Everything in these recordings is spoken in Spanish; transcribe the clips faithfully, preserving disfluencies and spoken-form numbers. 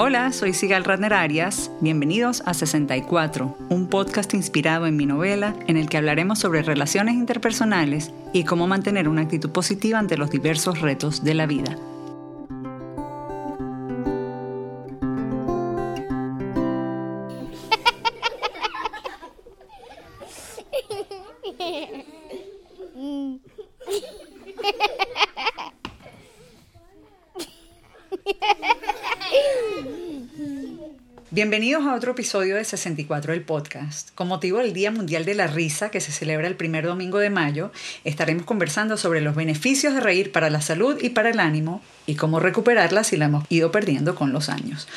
Hola, soy Sigal Ratner Arias. Bienvenidos a sesenta y cuatro, un podcast inspirado en mi novela en el que hablaremos sobre relaciones interpersonales y cómo mantener una actitud positiva ante los diversos retos de la vida. Bienvenidos a otro episodio de sesenta y cuatro del podcast. Con motivo del Día Mundial de la Risa, que se celebra el primer domingo de mayo, estaremos conversando sobre los beneficios de reír para la salud y para el ánimo y cómo recuperarla si la hemos ido perdiendo con los años.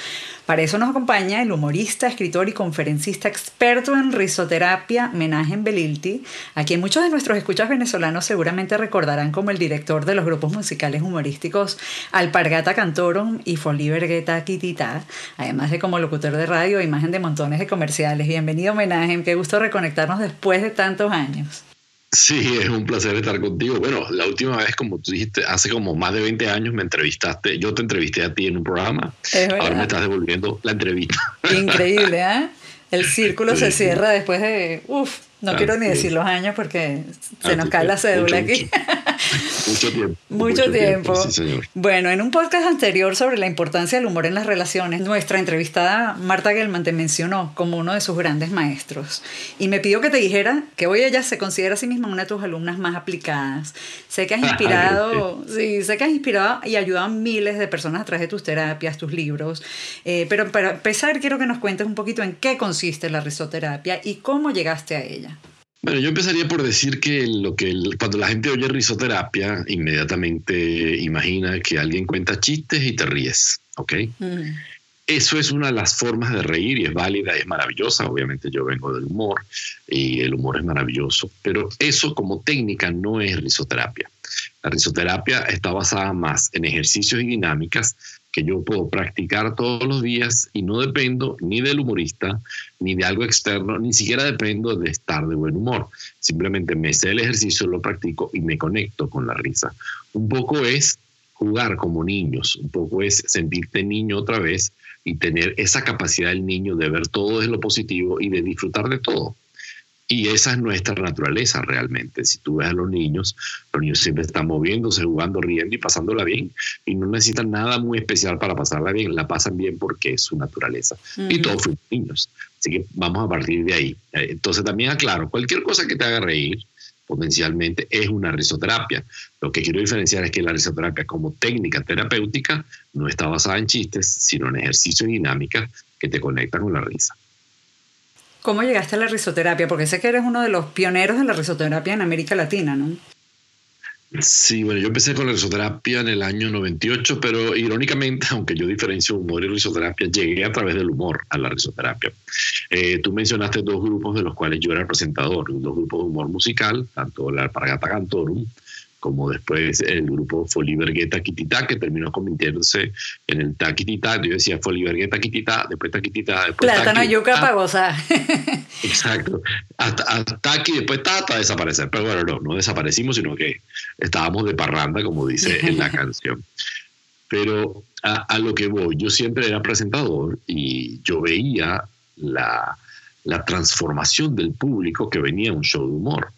Para eso nos acompaña el humorista, escritor y conferencista experto en risoterapia, Menajem Belilti, a quien muchos de nuestros escuchas venezolanos seguramente recordarán como el director de los grupos musicales humorísticos Alpargata Cantorum y Foli Vergueta Quitita, además de como locutor de radio e imagen de montones de comerciales. Bienvenido, Menajem, qué gusto reconectarnos después de tantos años. Sí, es un placer estar contigo. Bueno, la última vez, como tú dijiste, hace como más de veinte años me entrevistaste. Yo te entrevisté a ti en un programa. Es verdad. Ahora me estás devolviendo la entrevista. Increíble, ¿eh? El círculo sí, se cierra después de... Uf, no ah, quiero ni decir los años porque se ah, nos cae la cédula mucho, aquí. Mucho tiempo. Mucho, mucho tiempo. tiempo. Sí, señor. Bueno, en un podcast anterior sobre la importancia del humor en las relaciones, nuestra entrevistada Marta Gelman te mencionó como uno de sus grandes maestros. Y me pidió que te dijera que hoy ella se considera a sí misma una de tus alumnas más aplicadas. Sé que has inspirado, sí, sé que has inspirado y ayudado a miles de personas a través de tus terapias, tus libros. Eh, pero para empezar, quiero que nos cuentes un poquito en qué consiste la risoterapia y cómo llegaste a ella. Bueno, yo empezaría por decir que, lo que el, cuando la gente oye risoterapia, inmediatamente imagina que alguien cuenta chistes y te ríes, ¿ok? Mm. Eso es una de las formas de reír y es válida, es maravillosa. Obviamente yo vengo del humor y el humor es maravilloso, pero eso como técnica no es risoterapia. La risoterapia está basada más en ejercicios y dinámicas que yo puedo practicar todos los días y no dependo ni del humorista, ni de algo externo, ni siquiera dependo de estar de buen humor. Simplemente me sé el ejercicio, lo practico y me conecto con la risa. Un poco es jugar como niños, un poco es sentirte niño otra vez y tener esa capacidad del niño de ver todo desde lo positivo y de disfrutar de todo. Y esa es nuestra naturaleza realmente. Si tú ves a los niños, los niños siempre están moviéndose, jugando, riendo y pasándola bien. Y no necesitan nada muy especial para pasarla bien. La pasan bien porque es su naturaleza. Uh-huh. Y todos fuimos niños. Así que vamos a partir de ahí. Entonces también aclaro, cualquier cosa que te haga reír potencialmente es una risoterapia. Lo que quiero diferenciar es que la risoterapia como técnica terapéutica no está basada en chistes, sino en ejercicios y dinámicas que te conectan con la risa. ¿Cómo llegaste a la risoterapia? Porque sé que eres uno de los pioneros de la risoterapia en América Latina, ¿no? Sí, bueno, yo empecé con la risoterapia en el año noventa y ocho, pero irónicamente, aunque yo diferencio humor y risoterapia, llegué a través del humor a la risoterapia. Eh, tú mencionaste dos grupos de los cuales yo era el presentador, dos grupos de humor musical, tanto la Alpargata Cantorum, como después el grupo Foli Vergueta Quitita, que terminó convirtiéndose en el Taquitita. Yo decía Foli Vergueta Quitita, después Taquitita, después Plátano, taqui, yuca, para gozar. Exacto. Hasta, hasta Taqui, después Tata, desaparecer. Pero bueno, no, no desaparecimos, sino que estábamos de parranda, como dice en la canción. Pero a, a lo que voy, yo siempre era presentador y yo veía la, la transformación del público que venía a un show de humor.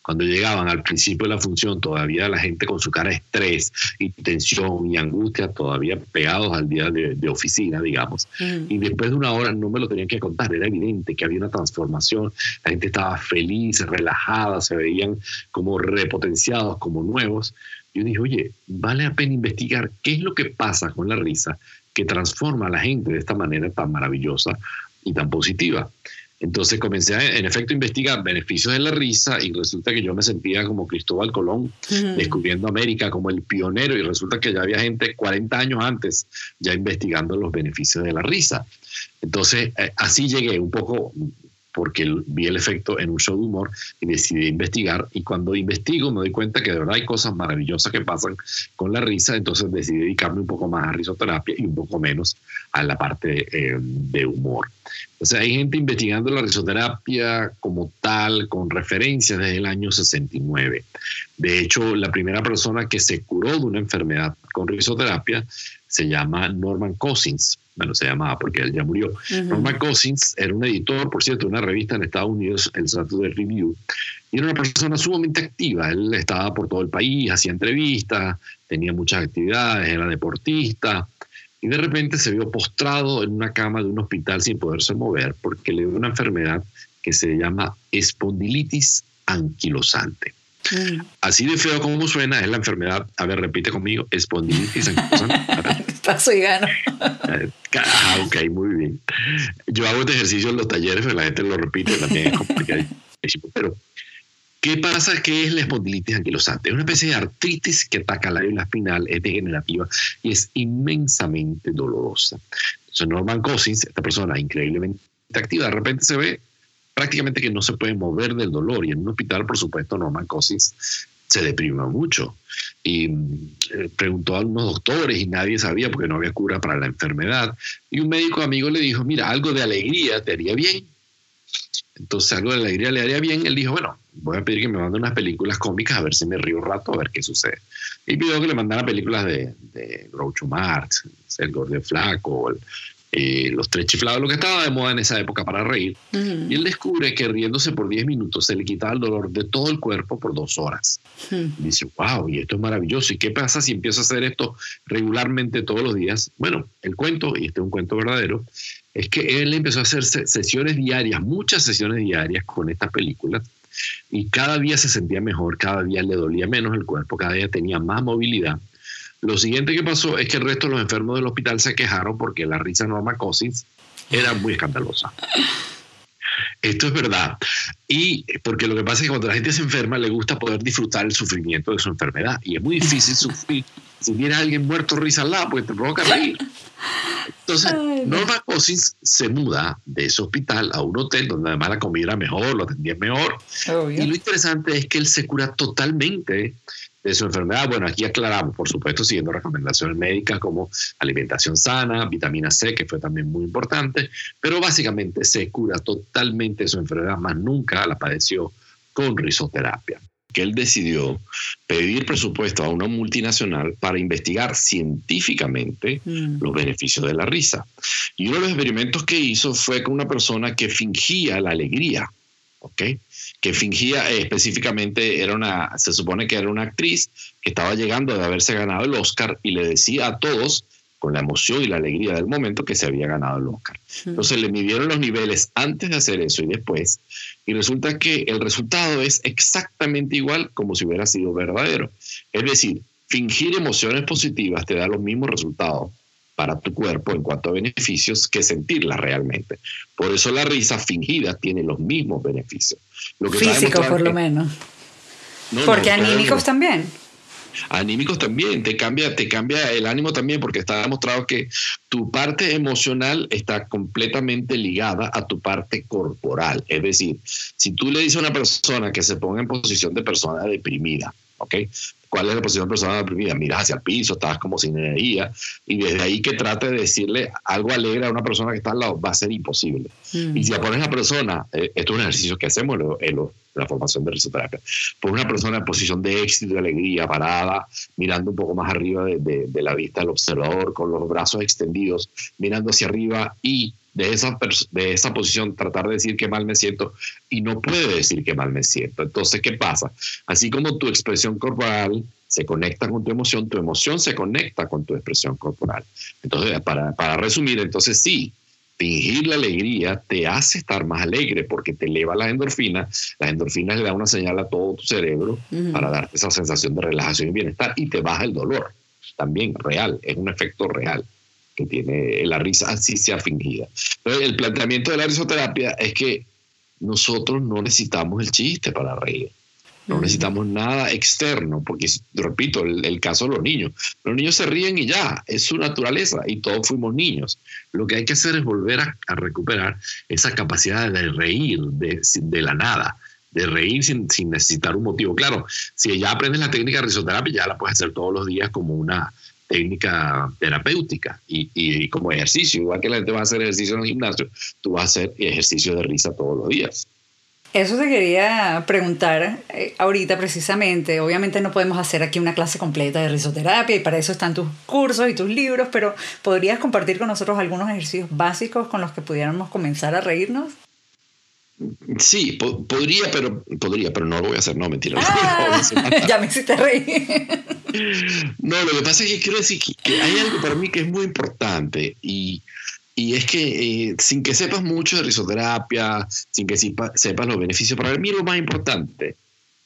Cuando llegaban al principio de la función, todavía la gente con su cara de estrés y tensión y angustia, todavía pegados al día de, de oficina, digamos. Mm. Y después de una hora no me lo tenían que contar, era evidente que había una transformación, la gente estaba feliz, relajada, se veían como repotenciados, como nuevos. Yo dije, oye, vale la pena investigar qué es lo que pasa con la risa que transforma a la gente de esta manera tan maravillosa y tan positiva. Entonces comencé a, en efecto a investigar beneficios de la risa y resulta que yo me sentía como Cristóbal Colón, uh-huh, descubriendo América como el pionero, y resulta que ya había gente cuarenta años antes ya investigando los beneficios de la risa. Entonces eh, así llegué un poco porque vi el efecto en un show de humor y decidí investigar, y cuando investigo me doy cuenta que de verdad hay cosas maravillosas que pasan con la risa, entonces decidí dedicarme un poco más a risoterapia y un poco menos a la parte eh, de humor. Entonces hay gente investigando la risoterapia como tal, con referencias desde el año sesenta y nueve. De hecho, la primera persona que se curó de una enfermedad con risoterapia se llama Norman Cousins. bueno, se llamaba porque él ya murió. Uh-huh. Norman Cousins era un editor, por cierto, de una revista en Estados Unidos, el Saturday Review, y era una persona sumamente activa. Él estaba por todo el país, hacía entrevistas, tenía muchas actividades, era deportista, y de repente se vio postrado en una cama de un hospital sin poderse mover porque le dio una enfermedad que se llama espondilitis anquilosante. Mm. Así de feo como suena, es la enfermedad, a ver, repite conmigo, espondilitis anquilosante. Paso y gano. Ah, ok, muy bien. Yo hago este ejercicio en los talleres, pero la gente lo repite, también es complicado. Pero ¿qué pasa? ¿Qué es la espondilitis anquilosante? Es una especie de artritis que ataca la médula espinal, es degenerativa y es inmensamente dolorosa. Entonces Norman Cousins, esta persona increíblemente activa, de repente se ve prácticamente que no se puede mover del dolor, y en un hospital, por supuesto, Norman Cousins se deprimió mucho y preguntó a unos doctores y nadie sabía porque no había cura para la enfermedad, y un médico amigo le dijo, mira, algo de alegría te haría bien. Entonces algo de alegría le haría bien. Él dijo, bueno, voy a pedir que me manden unas películas cómicas a ver si me río un rato, a ver qué sucede. Y pidió que le mandaran películas de, de Groucho Marx, El Gordo Flaco, el, eh, Los Tres Chiflados, lo que estaba de moda en esa época para reír. Uh-huh. Y él descubre que riéndose por diez minutos se le quitaba el dolor de todo el cuerpo por dos horas. Uh-huh. Y dice, wow, y esto es maravilloso. ¿Y qué pasa si empiezo a hacer esto regularmente todos los días? Bueno, el cuento, y este es un cuento verdadero, es que él empezó a hacer sesiones diarias, muchas sesiones diarias con estas películas, y cada día se sentía mejor, cada día le dolía menos el cuerpo, cada día tenía más movilidad. Lo siguiente que pasó es que el resto de los enfermos del hospital se quejaron porque la risa de Norman Cousins era muy escandalosa. Esto es verdad. Y porque lo que pasa es que cuando la gente se enferma le gusta poder disfrutar el sufrimiento de su enfermedad, y es muy difícil sufrir si tienes a alguien muerto risa al lado, pues te provoca reír. Entonces, Norman Cousins se muda de ese hospital a un hotel donde además la comida era mejor, lo atendían mejor. Obvio. Y lo interesante es que él se cura totalmente de su enfermedad. Bueno, aquí aclaramos, por supuesto, siguiendo recomendaciones médicas como alimentación sana, vitamina C, que fue también muy importante, pero básicamente se cura totalmente de su enfermedad, más nunca la padeció con risoterapia. Que él decidió pedir presupuesto a una multinacional para investigar científicamente mm. los beneficios de la risa. Y uno de los experimentos que hizo fue con una persona que fingía la alegría, ¿okay? Que fingía, eh, específicamente, era una, se supone que era una actriz que estaba llegando de haberse ganado el Oscar, y le decía a todos, con la emoción y la alegría del momento, que se había ganado el Oscar. Mm. Entonces le midieron los niveles antes de hacer eso y después, y resulta que el resultado es exactamente igual como si hubiera sido verdadero. Es decir, fingir emociones positivas te da los mismos resultados para tu cuerpo en cuanto a beneficios que sentirlas realmente. Por eso la risa fingida tiene los mismos beneficios. Lo que físico, por lo menos. No, porque no, anímicos no. también. Anímicos también, te cambia, te cambia el ánimo también, porque está demostrado que tu parte emocional está completamente ligada a tu parte corporal. Es decir, si tú le dices a una persona que se ponga en posición de persona deprimida, ¿ok? ¿Cuál es la posición de persona deprimida? Miras hacia el piso, estás como sin energía, y desde ahí que trate de decirle algo alegre a una persona que está al lado va a ser imposible. Mm. Y si la pones a una persona, esto es un ejercicio que hacemos en los la formación de risoterapia, por una persona en posición de éxito y alegría, parada, mirando un poco más arriba de, de, de la vista del observador, con los brazos extendidos, mirando hacia arriba, y de esa, de esa posición tratar de decir qué mal me siento, y no puede decir qué mal me siento. Entonces, ¿qué pasa? Así como tu expresión corporal se conecta con tu emoción, tu emoción se conecta con tu expresión corporal. Entonces, para, para resumir, entonces sí, fingir la alegría te hace estar más alegre porque te eleva las endorfinas. Las endorfinas le dan una señal a todo tu cerebro uh-huh. para darte esa sensación de relajación y bienestar, y te baja el dolor. También real, es un efecto real que tiene la risa, así sea fingida. Entonces, el planteamiento de la risoterapia es que nosotros no necesitamos el chiste para reír. No necesitamos nada externo, porque, repito, el, el caso de los niños. Los niños se ríen y ya, es su naturaleza, y todos fuimos niños. Lo que hay que hacer es volver a, a recuperar esa capacidad de reír de, de la nada, de reír sin, sin necesitar un motivo. Claro, si ya aprendes la técnica de risoterapia, ya la puedes hacer todos los días como una técnica terapéutica y, y como ejercicio. Igual que la gente va a hacer ejercicio en el gimnasio, tú vas a hacer ejercicio de risa todos los días. Eso te quería preguntar ahorita precisamente. Obviamente no podemos hacer aquí una clase completa de risoterapia y para eso están tus cursos y tus libros, pero ¿podrías compartir con nosotros algunos ejercicios básicos con los que pudiéramos comenzar a reírnos? Sí, po podría, pero podría, pero no lo voy a hacer, no, mentira. Ah, no, ya me hiciste reír. No, lo que pasa es que quiero decir que, que hay algo para mí que es muy importante y... Y es que eh, sin que sepas mucho de risoterapia, sin que sepa, sepas los beneficios, para mí lo más importante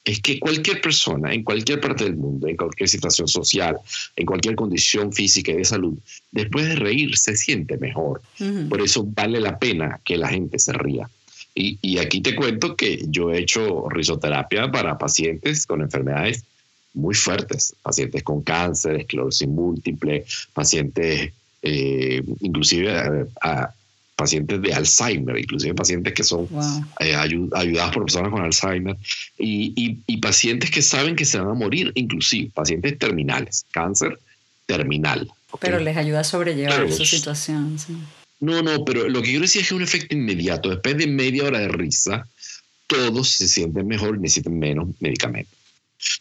es que cualquier persona, en cualquier parte del mundo, en cualquier situación social, en cualquier condición física y de salud, después de reír se siente mejor. Uh-huh. Por eso vale la pena que la gente se ría. Y, y aquí te cuento que yo he hecho risoterapia para pacientes con enfermedades muy fuertes, pacientes con cáncer, esclerosis múltiple, pacientes... Eh, inclusive a, a pacientes de Alzheimer, inclusive pacientes que son wow. eh, ayud, ayudados por personas con Alzheimer y, y, y pacientes que saben que se van a morir, inclusive pacientes terminales, cáncer terminal. ¿Okay? Pero les ayuda a sobrellevar claro, su situación. Sí. No, no, pero lo que quiero decir es que es un efecto inmediato. Después de media hora de risa, todos se sienten mejor y necesitan menos medicamentos.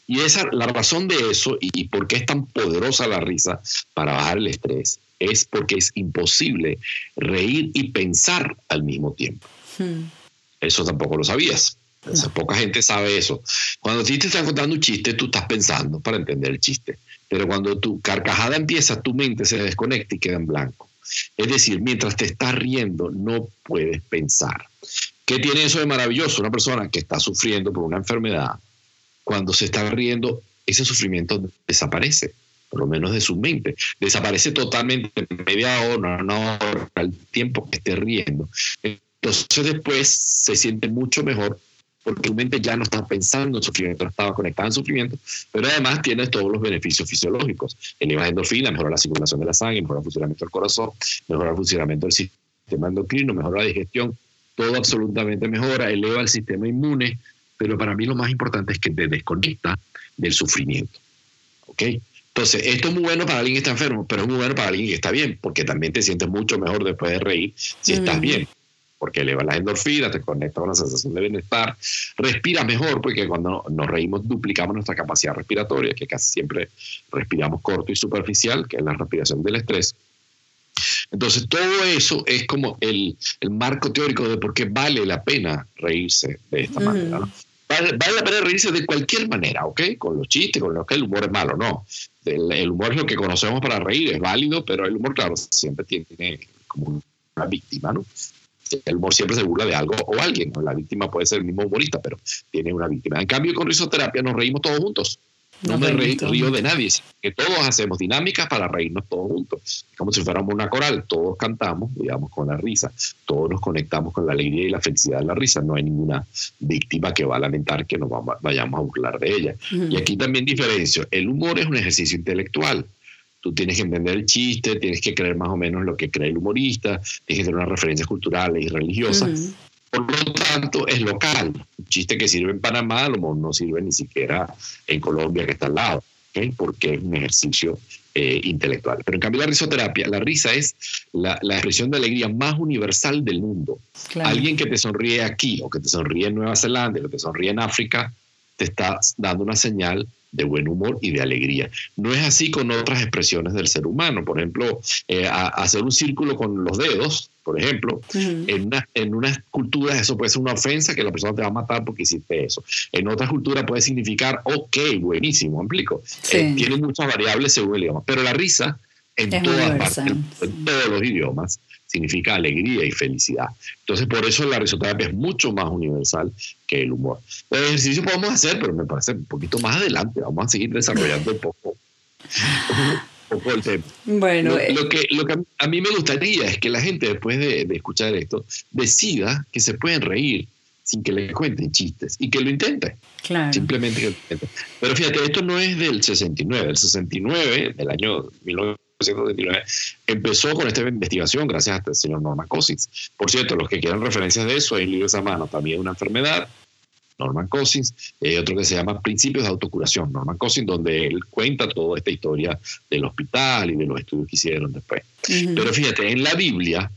Y esa, la razón de eso y, y por qué es tan poderosa la risa para bajar el estrés es porque es imposible reír y pensar al mismo tiempo. Hmm. Eso tampoco lo sabías. No. O sea, poca gente sabe eso. Cuando a ti te están contando un chiste, tú estás pensando para entender el chiste. Pero cuando tu carcajada empieza, tu mente se desconecta y queda en blanco. Es decir, mientras te estás riendo, no puedes pensar. ¿Qué tiene eso de maravilloso? Una persona que está sufriendo por una enfermedad, cuando se está riendo, ese sufrimiento desaparece, por lo menos de su mente. Desaparece totalmente media hora, una hora, al tiempo que esté riendo. Entonces después se siente mucho mejor porque tu mente ya no está pensando en sufrimiento, no estaba conectada en sufrimiento, pero además tiene todos los beneficios fisiológicos. Eleva endorfina, mejora la circulación de la sangre, mejora el funcionamiento del corazón, mejora el funcionamiento del sistema endocrino, mejora la digestión, todo absolutamente mejora, eleva el sistema inmune, pero para mí lo más importante es que te desconecta del sufrimiento. ¿Ok? Entonces, esto es muy bueno para alguien que está enfermo, pero es muy bueno para alguien que está bien, porque también te sientes mucho mejor después de reír si mm. estás bien, porque eleva las endorfinas, te conecta con una sensación de bienestar, respiras mejor, porque cuando nos reímos duplicamos nuestra capacidad respiratoria, que casi siempre respiramos corto y superficial, que es la respiración del estrés. Entonces, todo eso es como el, el marco teórico de por qué vale la pena reírse de esta mm. manera, ¿no? Vale, vale la pena reírse de cualquier manera, ¿ok? Con los chistes, con lo que el humor es malo, no. El, el humor es lo que conocemos para reír, es válido, pero el humor, claro, siempre tiene, tiene como una víctima, ¿no? El humor siempre se burla de algo o alguien, ¿no? La víctima puede ser el mismo humorista, pero tiene una víctima. En cambio, con risoterapia nos reímos todos juntos. No, no me re, río de nadie, que todos hacemos dinámicas para reírnos todos juntos. Es como si fuéramos una coral, todos cantamos, digamos, con la risa, todos nos conectamos con la alegría y la felicidad de la risa. No hay ninguna víctima que va a lamentar que nos vayamos a burlar de ella. Uh-huh. Y aquí también diferencio, el humor es un ejercicio intelectual. Tú tienes que entender el chiste, tienes que creer más o menos lo que cree el humorista, tienes que tener unas referencias culturales y religiosas. Uh-huh. Por lo tanto, es local. Un chiste que sirve en Panamá, a lo mejor no sirve ni siquiera en Colombia, que está al lado, ¿okay? Porque es un ejercicio eh, intelectual. Pero en cambio la risoterapia, la risa es la, la expresión de alegría más universal del mundo. Claro. Alguien que te sonríe aquí, o que te sonríe en Nueva Zelanda, o que te sonríe en África, te está dando una señal de buen humor y de alegría. No es así con otras expresiones del ser humano. Por ejemplo, eh, a, hacer un círculo con los dedos, por ejemplo, uh-huh. en una, en unas culturas eso puede ser una ofensa, que la persona te va a matar porque hiciste eso. En otras culturas puede significar, ok, buenísimo, ¿me explico? Sí. Eh, tiene muchas variables según el idioma. Pero la risa, en es todas partes, en sí. todos los idiomas, significa alegría y felicidad. Entonces, por eso la risoterapia es mucho más universal que el humor. El ejercicio podemos hacer, pero me parece un poquito más adelante. Vamos a seguir desarrollando un poco, un poco el tema. Bueno, lo, eh. lo que, lo que a mí me gustaría es que la gente, después de, de escuchar esto, decida que se pueden reír sin que le cuenten chistes y que lo intenten. Claro. Simplemente que lo intenten. Pero fíjate, esto no es del sesenta y nueve. El sesenta y nueve, del año mil novecientos. Empezó con esta investigación gracias al señor Norman Cousins. Por cierto, los que quieran referencias de eso, hay un libro a mano también de una enfermedad, Norman Cousins, y hay otro que se llama Principios de Autocuración, Norman Cousins, donde él cuenta toda esta historia del hospital y de los estudios que hicieron después. Uh-huh. Pero fíjate, en la Biblia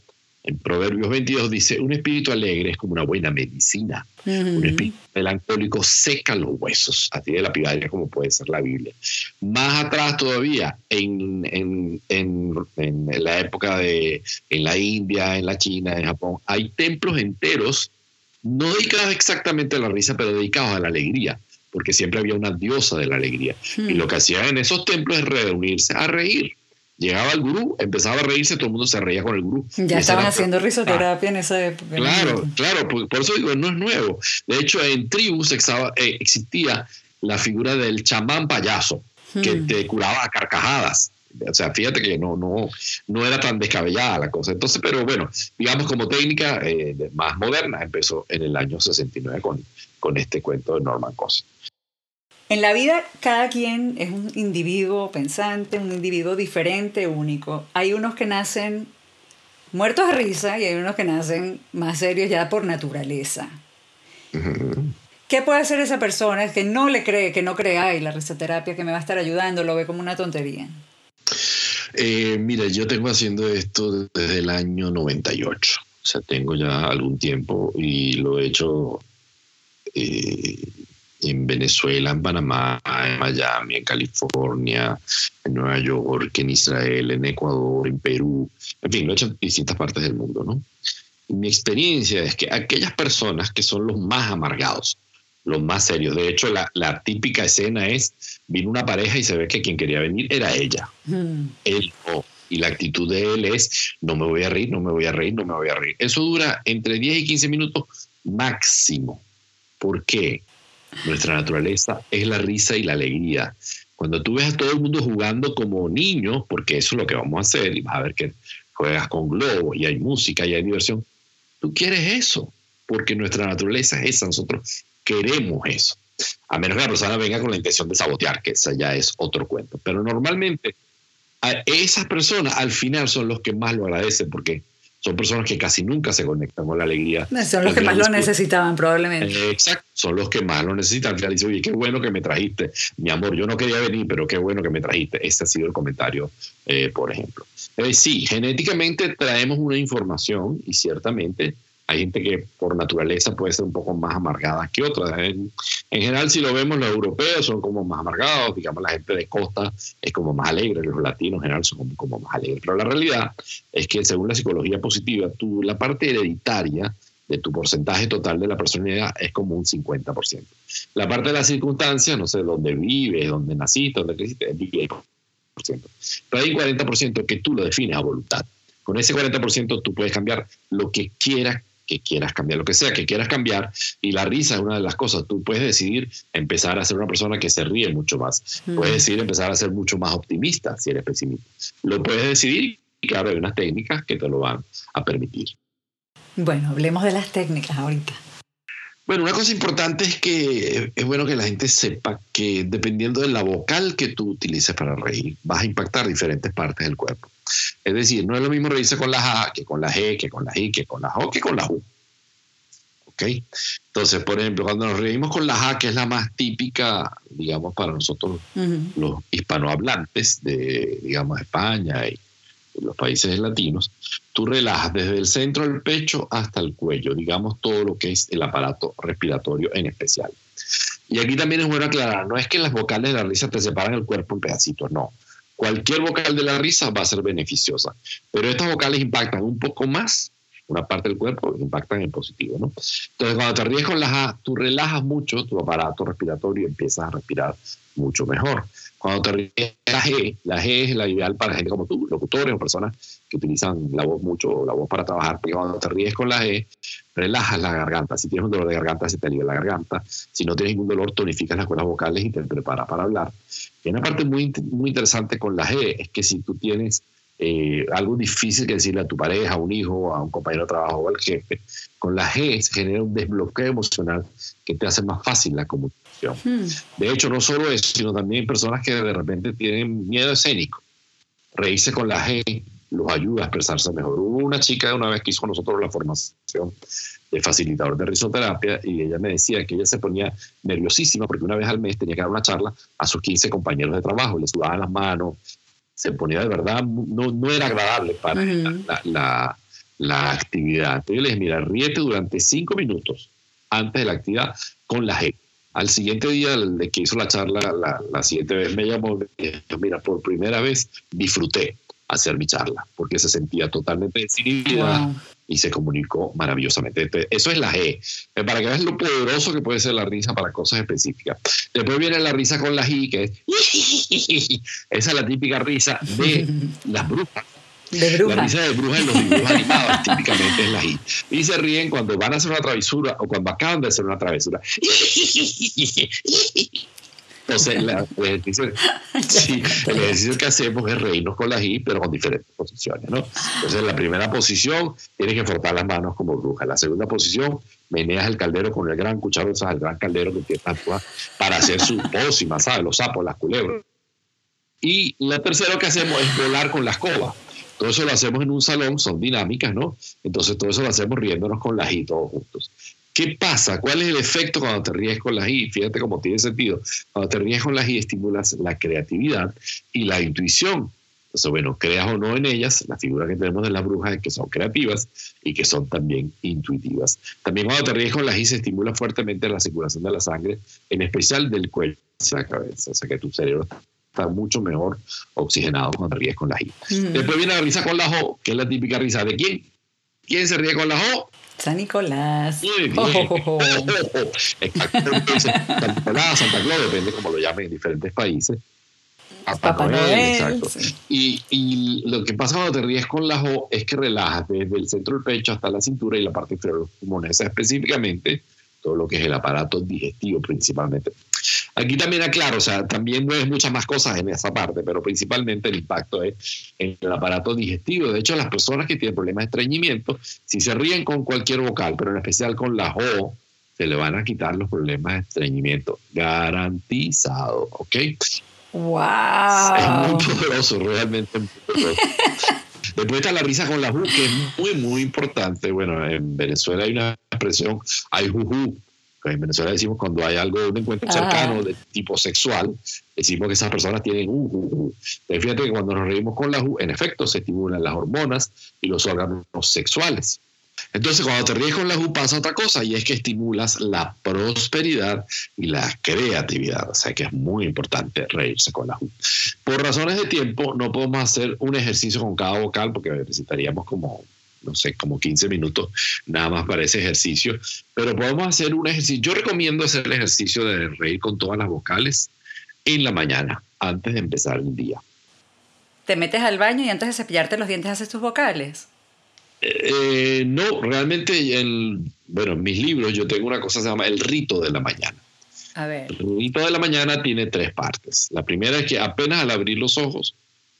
En Proverbios veintidós dice, un espíritu alegre es como una buena medicina. Uh-huh. Un espíritu melancólico seca los huesos. Así de lapidaria como puede ser la Biblia. Más atrás todavía, en, en, en, en la época de en la India, en la China, en Japón, hay templos enteros, no dedicados exactamente a la risa, pero dedicados a la alegría, porque siempre había una diosa de la alegría. Uh-huh. Y lo que hacían en esos templos es reunirse a reír. Llegaba el gurú, empezaba a reírse, todo el mundo se reía con el gurú. Ya estaban haciendo risoterapia en esa época. Claro, claro, por, por eso digo, no es nuevo. De hecho, en tribus existía la figura del chamán payaso, que hmm. te curaba a carcajadas. O sea, fíjate que no, no, no era tan descabellada la cosa. Entonces, pero bueno, digamos como técnica eh, más moderna, empezó en el año sesenta y nueve con, con este cuento de Norman Cousins. En la vida, cada quien es un individuo pensante, un individuo diferente, único. Hay unos que nacen muertos de risa y hay unos que nacen más serios ya por naturaleza. Uh-huh. ¿Qué puede hacer esa persona que no le cree, que no cree, ay, la risoterapia que me va a estar ayudando, lo ve como una tontería? Eh, mira, yo tengo haciendo esto desde el año noventa y ocho. O sea, tengo ya algún tiempo y lo he hecho... Eh, en Venezuela, en Panamá, en Miami, en California, en Nueva York, en Israel, en Ecuador, en Perú, en fin, lo he hecho en distintas partes del mundo, ¿no? Y mi experiencia es que aquellas personas que son los más amargados, los más serios, de hecho la, la típica escena es, vino una pareja y se ve que quien quería venir era ella, mm. él no, y la actitud de él es, no me voy a reír, no me voy a reír, no me voy a reír. Eso dura entre diez y quince minutos máximo. ¿Por qué? Nuestra naturaleza es la risa y la alegría. Cuando tú ves a todo el mundo jugando como niños, porque eso es lo que vamos a hacer, y vas a ver que juegas con globos y hay música y hay diversión, tú quieres eso, porque nuestra naturaleza es esa, nosotros queremos eso. A menos que la persona venga con la intención de sabotear, que esa ya es otro cuento. Pero normalmente a esas personas al final son los que más lo agradecen, porque son personas que casi nunca se conectan con la alegría. Son los que más lo necesitaban, probablemente. Exacto, son los que más lo necesitan. Al final dice, oye, qué bueno que me trajiste. Mi amor, yo no quería venir, pero qué bueno que me trajiste. Ese ha sido el comentario, eh, por ejemplo. Eh, sí, genéticamente traemos una información y ciertamente hay gente que por naturaleza puede ser un poco más amargada que otra. En, en general, si lo vemos, los europeos son como más amargados, digamos, la gente de costa es como más alegre, los latinos en general son como, como más alegres. Pero la realidad es que según la psicología positiva, tú, la parte hereditaria de tu porcentaje total de la personalidad es como un cincuenta por ciento. La parte de las circunstancias, no sé, dónde vives, dónde naciste, dónde creciste, es diez por ciento. Pero hay un cuarenta por ciento que tú lo defines a voluntad. Con ese cuarenta por ciento tú puedes cambiar lo que quieras que quieras cambiar, lo que sea que quieras cambiar, y la risa es una de las cosas. Tú puedes decidir empezar a ser una persona que se ríe mucho más, mm. puedes decidir empezar a ser mucho más optimista si eres pesimista, lo puedes decidir y claro, hay unas técnicas que te lo van a permitir. Bueno, hablemos de las técnicas ahorita. Bueno, una cosa importante es que es bueno que la gente sepa que dependiendo de la vocal que tú utilices para reír, vas a impactar diferentes partes del cuerpo. Es decir, no es lo mismo reírse con la A que con la G, que con la I, que con la O, que con la U. ¿Ok? Entonces, por ejemplo, cuando nos reímos con la A, que es la más típica, digamos, para nosotros uh-huh. los hispanohablantes de, digamos, España y los países latinos, tú relajas desde el centro del pecho hasta el cuello, digamos todo lo que es el aparato respiratorio en especial. Y aquí también es bueno aclarar, no es que las vocales de la risa te separan el cuerpo en pedacitos, no. Cualquier vocal de la risa va a ser beneficiosa, pero estas vocales impactan un poco más una parte del cuerpo, impactan en positivo, ¿no? Entonces cuando te ríes con las A, tú relajas mucho tu aparato respiratorio y empiezas a respirar mucho mejor. Cuando te ríes la G, la G es la ideal para gente como tú, locutores o personas que utilizan la voz mucho o la voz para trabajar, porque cuando te ríes con la G, relajas la garganta. Si tienes un dolor de garganta, se te alivia la garganta. Si no tienes ningún dolor, tonificas las cuerdas vocales y te preparas para hablar. Y una parte muy, muy interesante con la G es que si tú tienes eh, algo difícil que decirle a tu pareja, a un hijo, a un compañero de trabajo o al jefe, con la G se genera un desbloqueo emocional que te hace más fácil la comunicación. Hmm. De hecho, no solo eso, sino también personas que de repente tienen miedo escénico. Reírse con la G los ayuda a expresarse mejor. Hubo una chica una vez que hizo con nosotros la formación de facilitador de risoterapia y ella me decía que ella se ponía nerviosísima porque una vez al mes tenía que dar una charla a sus quince compañeros de trabajo, le sudaban las manos, se ponía de verdad, no, no era agradable para uh-huh. la, la, la actividad. Entonces yo les dije, mira, ríete durante cinco minutos antes de la actividad con la gente. Al siguiente día de que hizo la charla, la, la siguiente vez me llamó y dijo, mira, por primera vez disfruté hacer mi charla, porque se sentía totalmente desinhibida. Wow. Y se comunicó maravillosamente. Entonces, eso es la G, para que veas lo poderoso que puede ser la risa para cosas específicas. Después viene la risa con la I, que es esa es la típica risa de las brujas. De bruja. La risa de brujas en los dibujos animados típicamente es la I. Y se ríen cuando van a hacer una travesura o cuando acaban de hacer una travesura. Entonces, la, el, ejercicio, sí, el ejercicio que hacemos es reírnos con las I, pero con diferentes posiciones, ¿no? Entonces, la primera posición, tienes que frotar las manos como bruja. La segunda posición, meneas el caldero con el gran cucharo, o sea, el gran caldero que tienes para hacer sus pócimas, ¿sabes? Los sapos, las culebras. Y lo tercero que hacemos es volar con la escoba. Todo eso lo hacemos en un salón, son dinámicas, ¿no? Entonces, todo eso lo hacemos riéndonos con las I todos juntos. ¿Qué pasa? ¿Cuál es el efecto cuando te ríes con las I? Fíjate cómo tiene sentido. Cuando te ríes con las I estimulas la creatividad y la intuición. Entonces, bueno, creas o no en ellas, la figura que tenemos de las brujas es que son creativas y que son también intuitivas. También cuando te ríes con las I se estimula fuertemente la circulación de la sangre, en especial del cuello hacia la cabeza. O sea que tu cerebro está... está mucho mejor oxigenado cuando ríes con la I. Mm. Después viene la risa con la O, que es la típica risa de ¿quién? ¿Quién se ríe con la O? San Nicolás. Muy bien. Oh, oh, oh. San Nicolás, Santa Claus, depende como lo llamen en diferentes países. Papá Noel, Noel, exacto. Sí. Y, y lo que pasa cuando te ríes con la O es que relajas desde el centro del pecho hasta la cintura y la parte inferior de los pulmones, específicamente todo lo que es el aparato digestivo principalmente. Aquí también aclaro, o sea, también no es muchas más cosas en esa parte, pero principalmente el impacto es en el aparato digestivo. De hecho, las personas que tienen problemas de estreñimiento, si se ríen con cualquier vocal, pero en especial con la O, se le van a quitar los problemas de estreñimiento. Garantizado, ¿ok? ¡Wow! Es muy poderoso, realmente muy poderoso. Después está la risa con la J U, que es muy, muy importante. Bueno, en Venezuela hay una expresión, hay juju. En Venezuela decimos cuando hay algo de un encuentro ah. cercano de tipo sexual, decimos que esas personas tienen un juju. Fíjate que cuando nos reímos con la J U, en efecto, se estimulan las hormonas y los órganos sexuales. Entonces, cuando te ríes con la J U pasa otra cosa, y es que estimulas la prosperidad y la creatividad. O sea que es muy importante reírse con la J U. Por razones de tiempo, no podemos hacer un ejercicio con cada vocal porque necesitaríamos como... no sé, como quince minutos nada más para ese ejercicio, pero podemos hacer un ejercicio. Yo recomiendo hacer el ejercicio de reír con todas las vocales en la mañana, antes de empezar el día. ¿Te metes al baño y antes de cepillarte los dientes haces tus vocales? Eh, eh, no, realmente, en, bueno, en mis libros yo tengo una cosa que se llama el rito de la mañana. A ver. El rito de la mañana tiene tres partes. La primera es que apenas al abrir los ojos,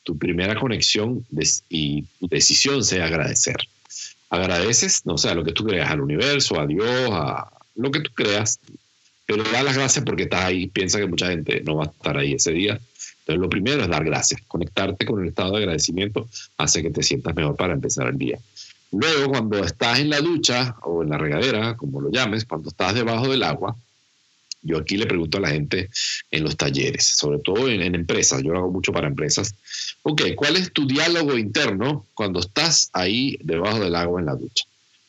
tu primera conexión y tu decisión sea agradecer. Agradeces, no sé, a lo que tú creas, al universo, a Dios, a lo que tú creas, pero da las gracias porque estás ahí. Piensa que mucha gente no va a estar ahí ese día. Entonces lo primero es dar gracias. Conectarte con el estado de agradecimiento hace que te sientas mejor para empezar el día. Luego, cuando estás en la ducha o en la regadera, como lo llames, cuando estás debajo del agua, yo aquí le pregunto a la gente en los talleres, sobre todo en, en empresas, yo lo hago mucho para empresas. Ok, ¿cuál es tu diálogo interno cuando estás ahí debajo del agua en la ducha?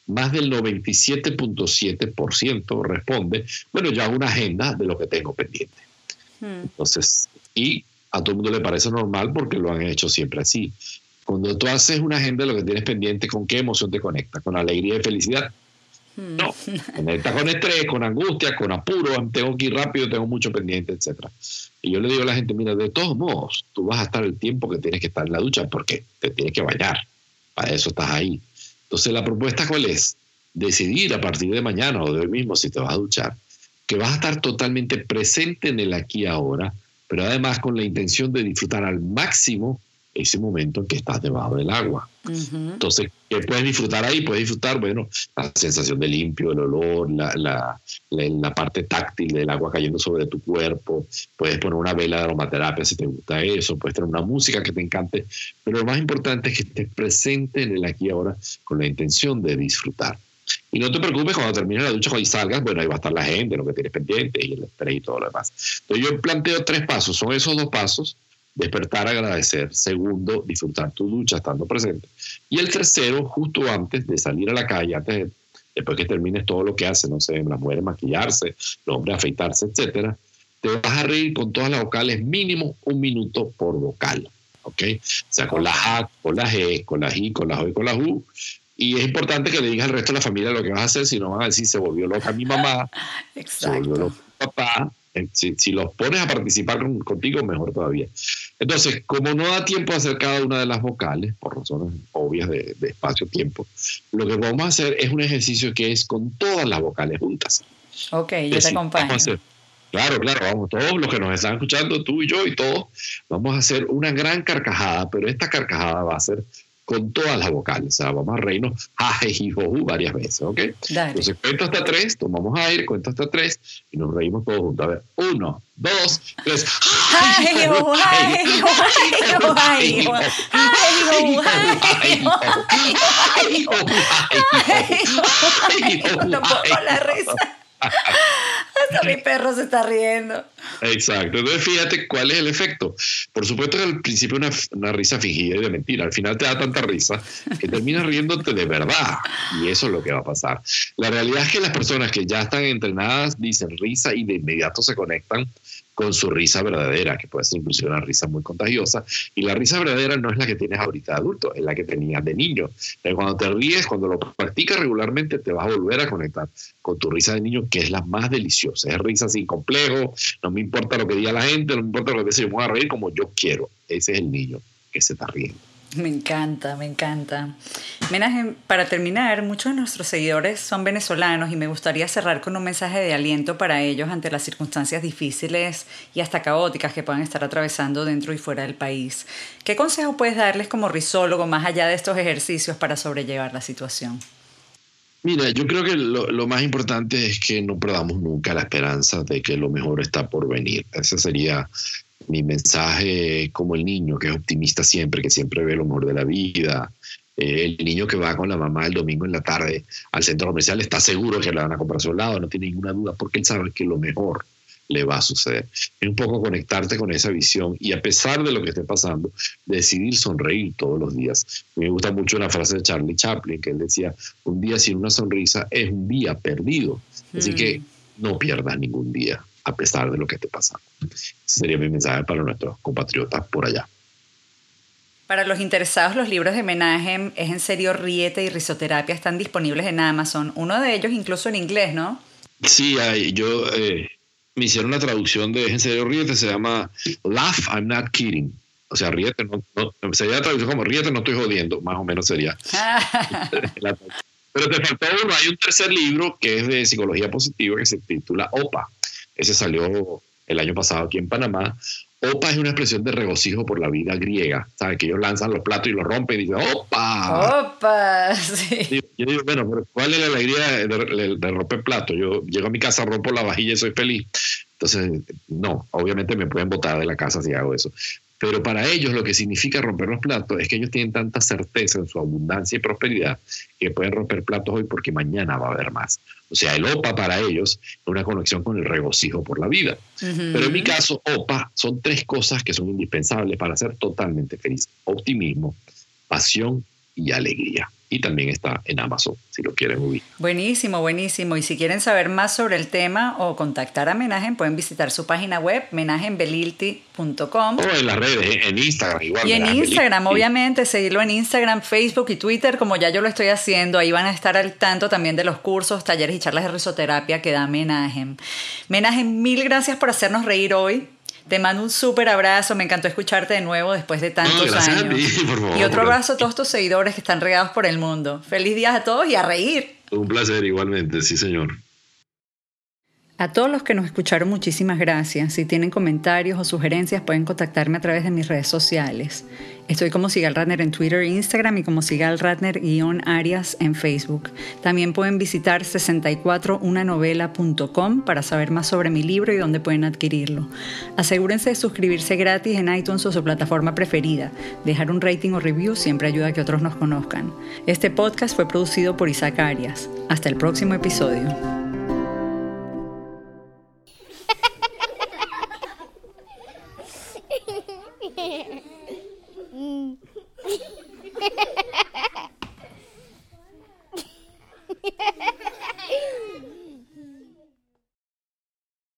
Más del noventa y siete punto siete por ciento responde, bueno, yo hago una agenda de lo que tengo pendiente. Hmm. Entonces, y a todo el mundo le parece normal porque lo han hecho siempre así. Cuando tú haces una agenda de lo que tienes pendiente, ¿con qué emoción te conecta? ¿Con alegría y felicidad? No, conecta con estrés, con angustia, con apuro, tengo que ir rápido, tengo mucho pendiente, etcétera. Y yo le digo a la gente, mira, de todos modos, tú vas a estar el tiempo que tienes que estar en la ducha porque te tienes que bañar, para eso estás ahí. Entonces, ¿la propuesta cuál es? Decidir a partir de mañana o de hoy mismo, si te vas a duchar, que vas a estar totalmente presente en el aquí y ahora, pero además con la intención de disfrutar al máximo ese momento en que estás debajo del agua. Uh-huh. Entonces, ¿qué puedes disfrutar ahí? Puedes disfrutar, bueno, la sensación de limpio, el olor, la, la, la, la parte táctil del agua cayendo sobre tu cuerpo. Puedes poner una vela de aromaterapia si te gusta eso. Puedes tener una música que te encante. Pero lo más importante es que estés presente en el aquí y ahora con la intención de disfrutar. Y no te preocupes cuando termines la ducha, cuando salgas, bueno, ahí va a estar la gente, lo que tienes pendiente y el estrés y todo lo demás. Entonces yo planteo tres pasos. Son esos dos pasos. despertar, agradecer. Segundo, disfrutar tu ducha estando presente. Y el tercero, justo antes de salir a la calle, antes de, después que termines todo lo que haces, no sé, las mujeres maquillarse, los hombres afeitarse, etcétera, te vas a reír con todas las vocales, mínimo un minuto por vocal, ¿ok? O sea, con la A, con la G, con la I, con la O y con la U. Y es importante que le digas al resto de la familia lo que vas a hacer, si no van a decir, se volvió loca mi mamá, se volvió loca mi papá. Si, si los pones a participar con, contigo, mejor todavía. Entonces, como no da tiempo a hacer cada una de las vocales, por razones obvias de, de espacio-tiempo, lo que vamos a hacer es un ejercicio que es con todas las vocales juntas. Ok, yo te acompaño. Claro, claro, vamos, todos los que nos están escuchando, tú y yo y todos, vamos a hacer una gran carcajada, pero esta carcajada va a ser con todas las vocales, o sea, vamos a reírnos jajejijoju varias veces, ¿ok? Dale. Entonces cuento hasta tres, tomamos aire, cuento hasta tres y nos reímos todos juntos. A ver, uno, dos, tres. Jajejijoju, jajejijoju, jajejijoju, jajejijoju, no puedo la risa. Hasta mi perro se está riendo. Exacto, entonces fíjate cuál es el efecto. Por supuesto que al principio una, una risa fingida y de mentira, al final te da tanta risa que terminas riéndote de verdad, y eso es lo que va a pasar. La realidad es que las personas que ya están entrenadas dicen risa y de inmediato se conectan con su risa verdadera, que puede ser inclusive una risa muy contagiosa. Y la risa verdadera no es la que tienes ahorita de adulto, es la que tenías de niño. Entonces, cuando te ríes, cuando lo practicas regularmente, te vas a volver a conectar con tu risa de niño, que es la más deliciosa. Es risa sin complejo, no me importa lo que diga la gente, no me importa lo que dice, yo me voy a reír como yo quiero. Ese es el niño que se está riendo. Me encanta, me encanta. Menajem, para terminar, muchos de nuestros seguidores son venezolanos y me gustaría cerrar con un mensaje de aliento para ellos ante las circunstancias difíciles y hasta caóticas que puedan estar atravesando dentro y fuera del país. ¿Qué consejo puedes darles como rizólogo más allá de estos ejercicios para sobrellevar la situación? Mira, yo creo que lo, lo más importante es que no perdamos nunca la esperanza de que lo mejor está por venir. Ese sería mi mensaje, como el niño que es optimista siempre, que siempre ve lo mejor de la vida. Eh, el niño que va con la mamá el domingo en la tarde al centro comercial está seguro que le van a comprar su helado, no tiene ninguna duda, porque él sabe que lo mejor le va a suceder. Es un poco conectarte con esa visión y, a pesar de lo que esté pasando, decidir sonreír todos los días. Me gusta mucho una frase de Charlie Chaplin, que él decía, un día sin una sonrisa es un día perdido. Mm. Así que no pierdas ningún día, a pesar de lo que esté pasando. Ese sería mi mensaje para nuestros compatriotas por allá. Para los interesados, los libros de Menajem, Es en serio, Ríete y Risoterapia, están disponibles en Amazon. Uno de ellos incluso en inglés, ¿no? Sí, yo eh, me hicieron una traducción de Es en serio, Ríete, se llama Laugh, I'm Not Kidding. O sea, ríete, no, no, sería traducido como Ríete, no estoy jodiendo, más o menos sería. La, pero te faltó uno, hay un tercer libro que es de psicología positiva que se titula Opa. Ese salió el año pasado aquí en Panamá. Opa es una expresión de regocijo por la vida griega. ¿Sabes? Que ellos lanzan los platos y los rompen y dicen ¡Opa! ¡Opa! Sí. Yo digo, bueno, pero ¿cuál es la alegría de, de, de romper platos? Yo llego a mi casa, rompo la vajilla y soy feliz. Entonces, no, obviamente me pueden botar de la casa si hago eso. Pero para ellos lo que significa romper los platos es que ellos tienen tanta certeza en su abundancia y prosperidad que pueden romper platos hoy porque mañana va a haber más. O sea, el Opa para ellos es una conexión con el regocijo por la vida. Uh-huh. Pero en mi caso, Opa son tres cosas que son indispensables para ser totalmente feliz. Optimismo, pasión y alegría. Y también está en Amazon, si lo quieren ubicar. Buenísimo, buenísimo. Y si quieren saber más sobre el tema o contactar a Menajem, pueden visitar su página web, menajem belilti punto com. O en las redes, en Instagram. Igual, y en Instagram, Belilti. Obviamente, seguirlo en Instagram, Facebook y Twitter, como ya yo lo estoy haciendo. Ahí van a estar al tanto también de los cursos, talleres y charlas de risoterapia que da Menajem. Menajem, mil gracias por hacernos reír hoy. Te mando un súper abrazo, me encantó escucharte de nuevo después de tantos no, años. A ti, por favor, y otro abrazo a todos tus seguidores que están regados por el mundo. Feliz día a todos y a reír. Un placer igualmente, sí señor. A todos los que nos escucharon, muchísimas gracias. Si tienen comentarios o sugerencias, pueden contactarme a través de mis redes sociales. Estoy como Sigal Ratner en Twitter e Instagram y como Sigal Ratner-Arias en Facebook. También pueden visitar sesenta y cuatro una novela punto com para saber más sobre mi libro y dónde pueden adquirirlo. Asegúrense de suscribirse gratis en iTunes o su plataforma preferida. Dejar un rating o review siempre ayuda a que otros nos conozcan. Este podcast fue producido por Isaac Arias. Hasta el próximo episodio.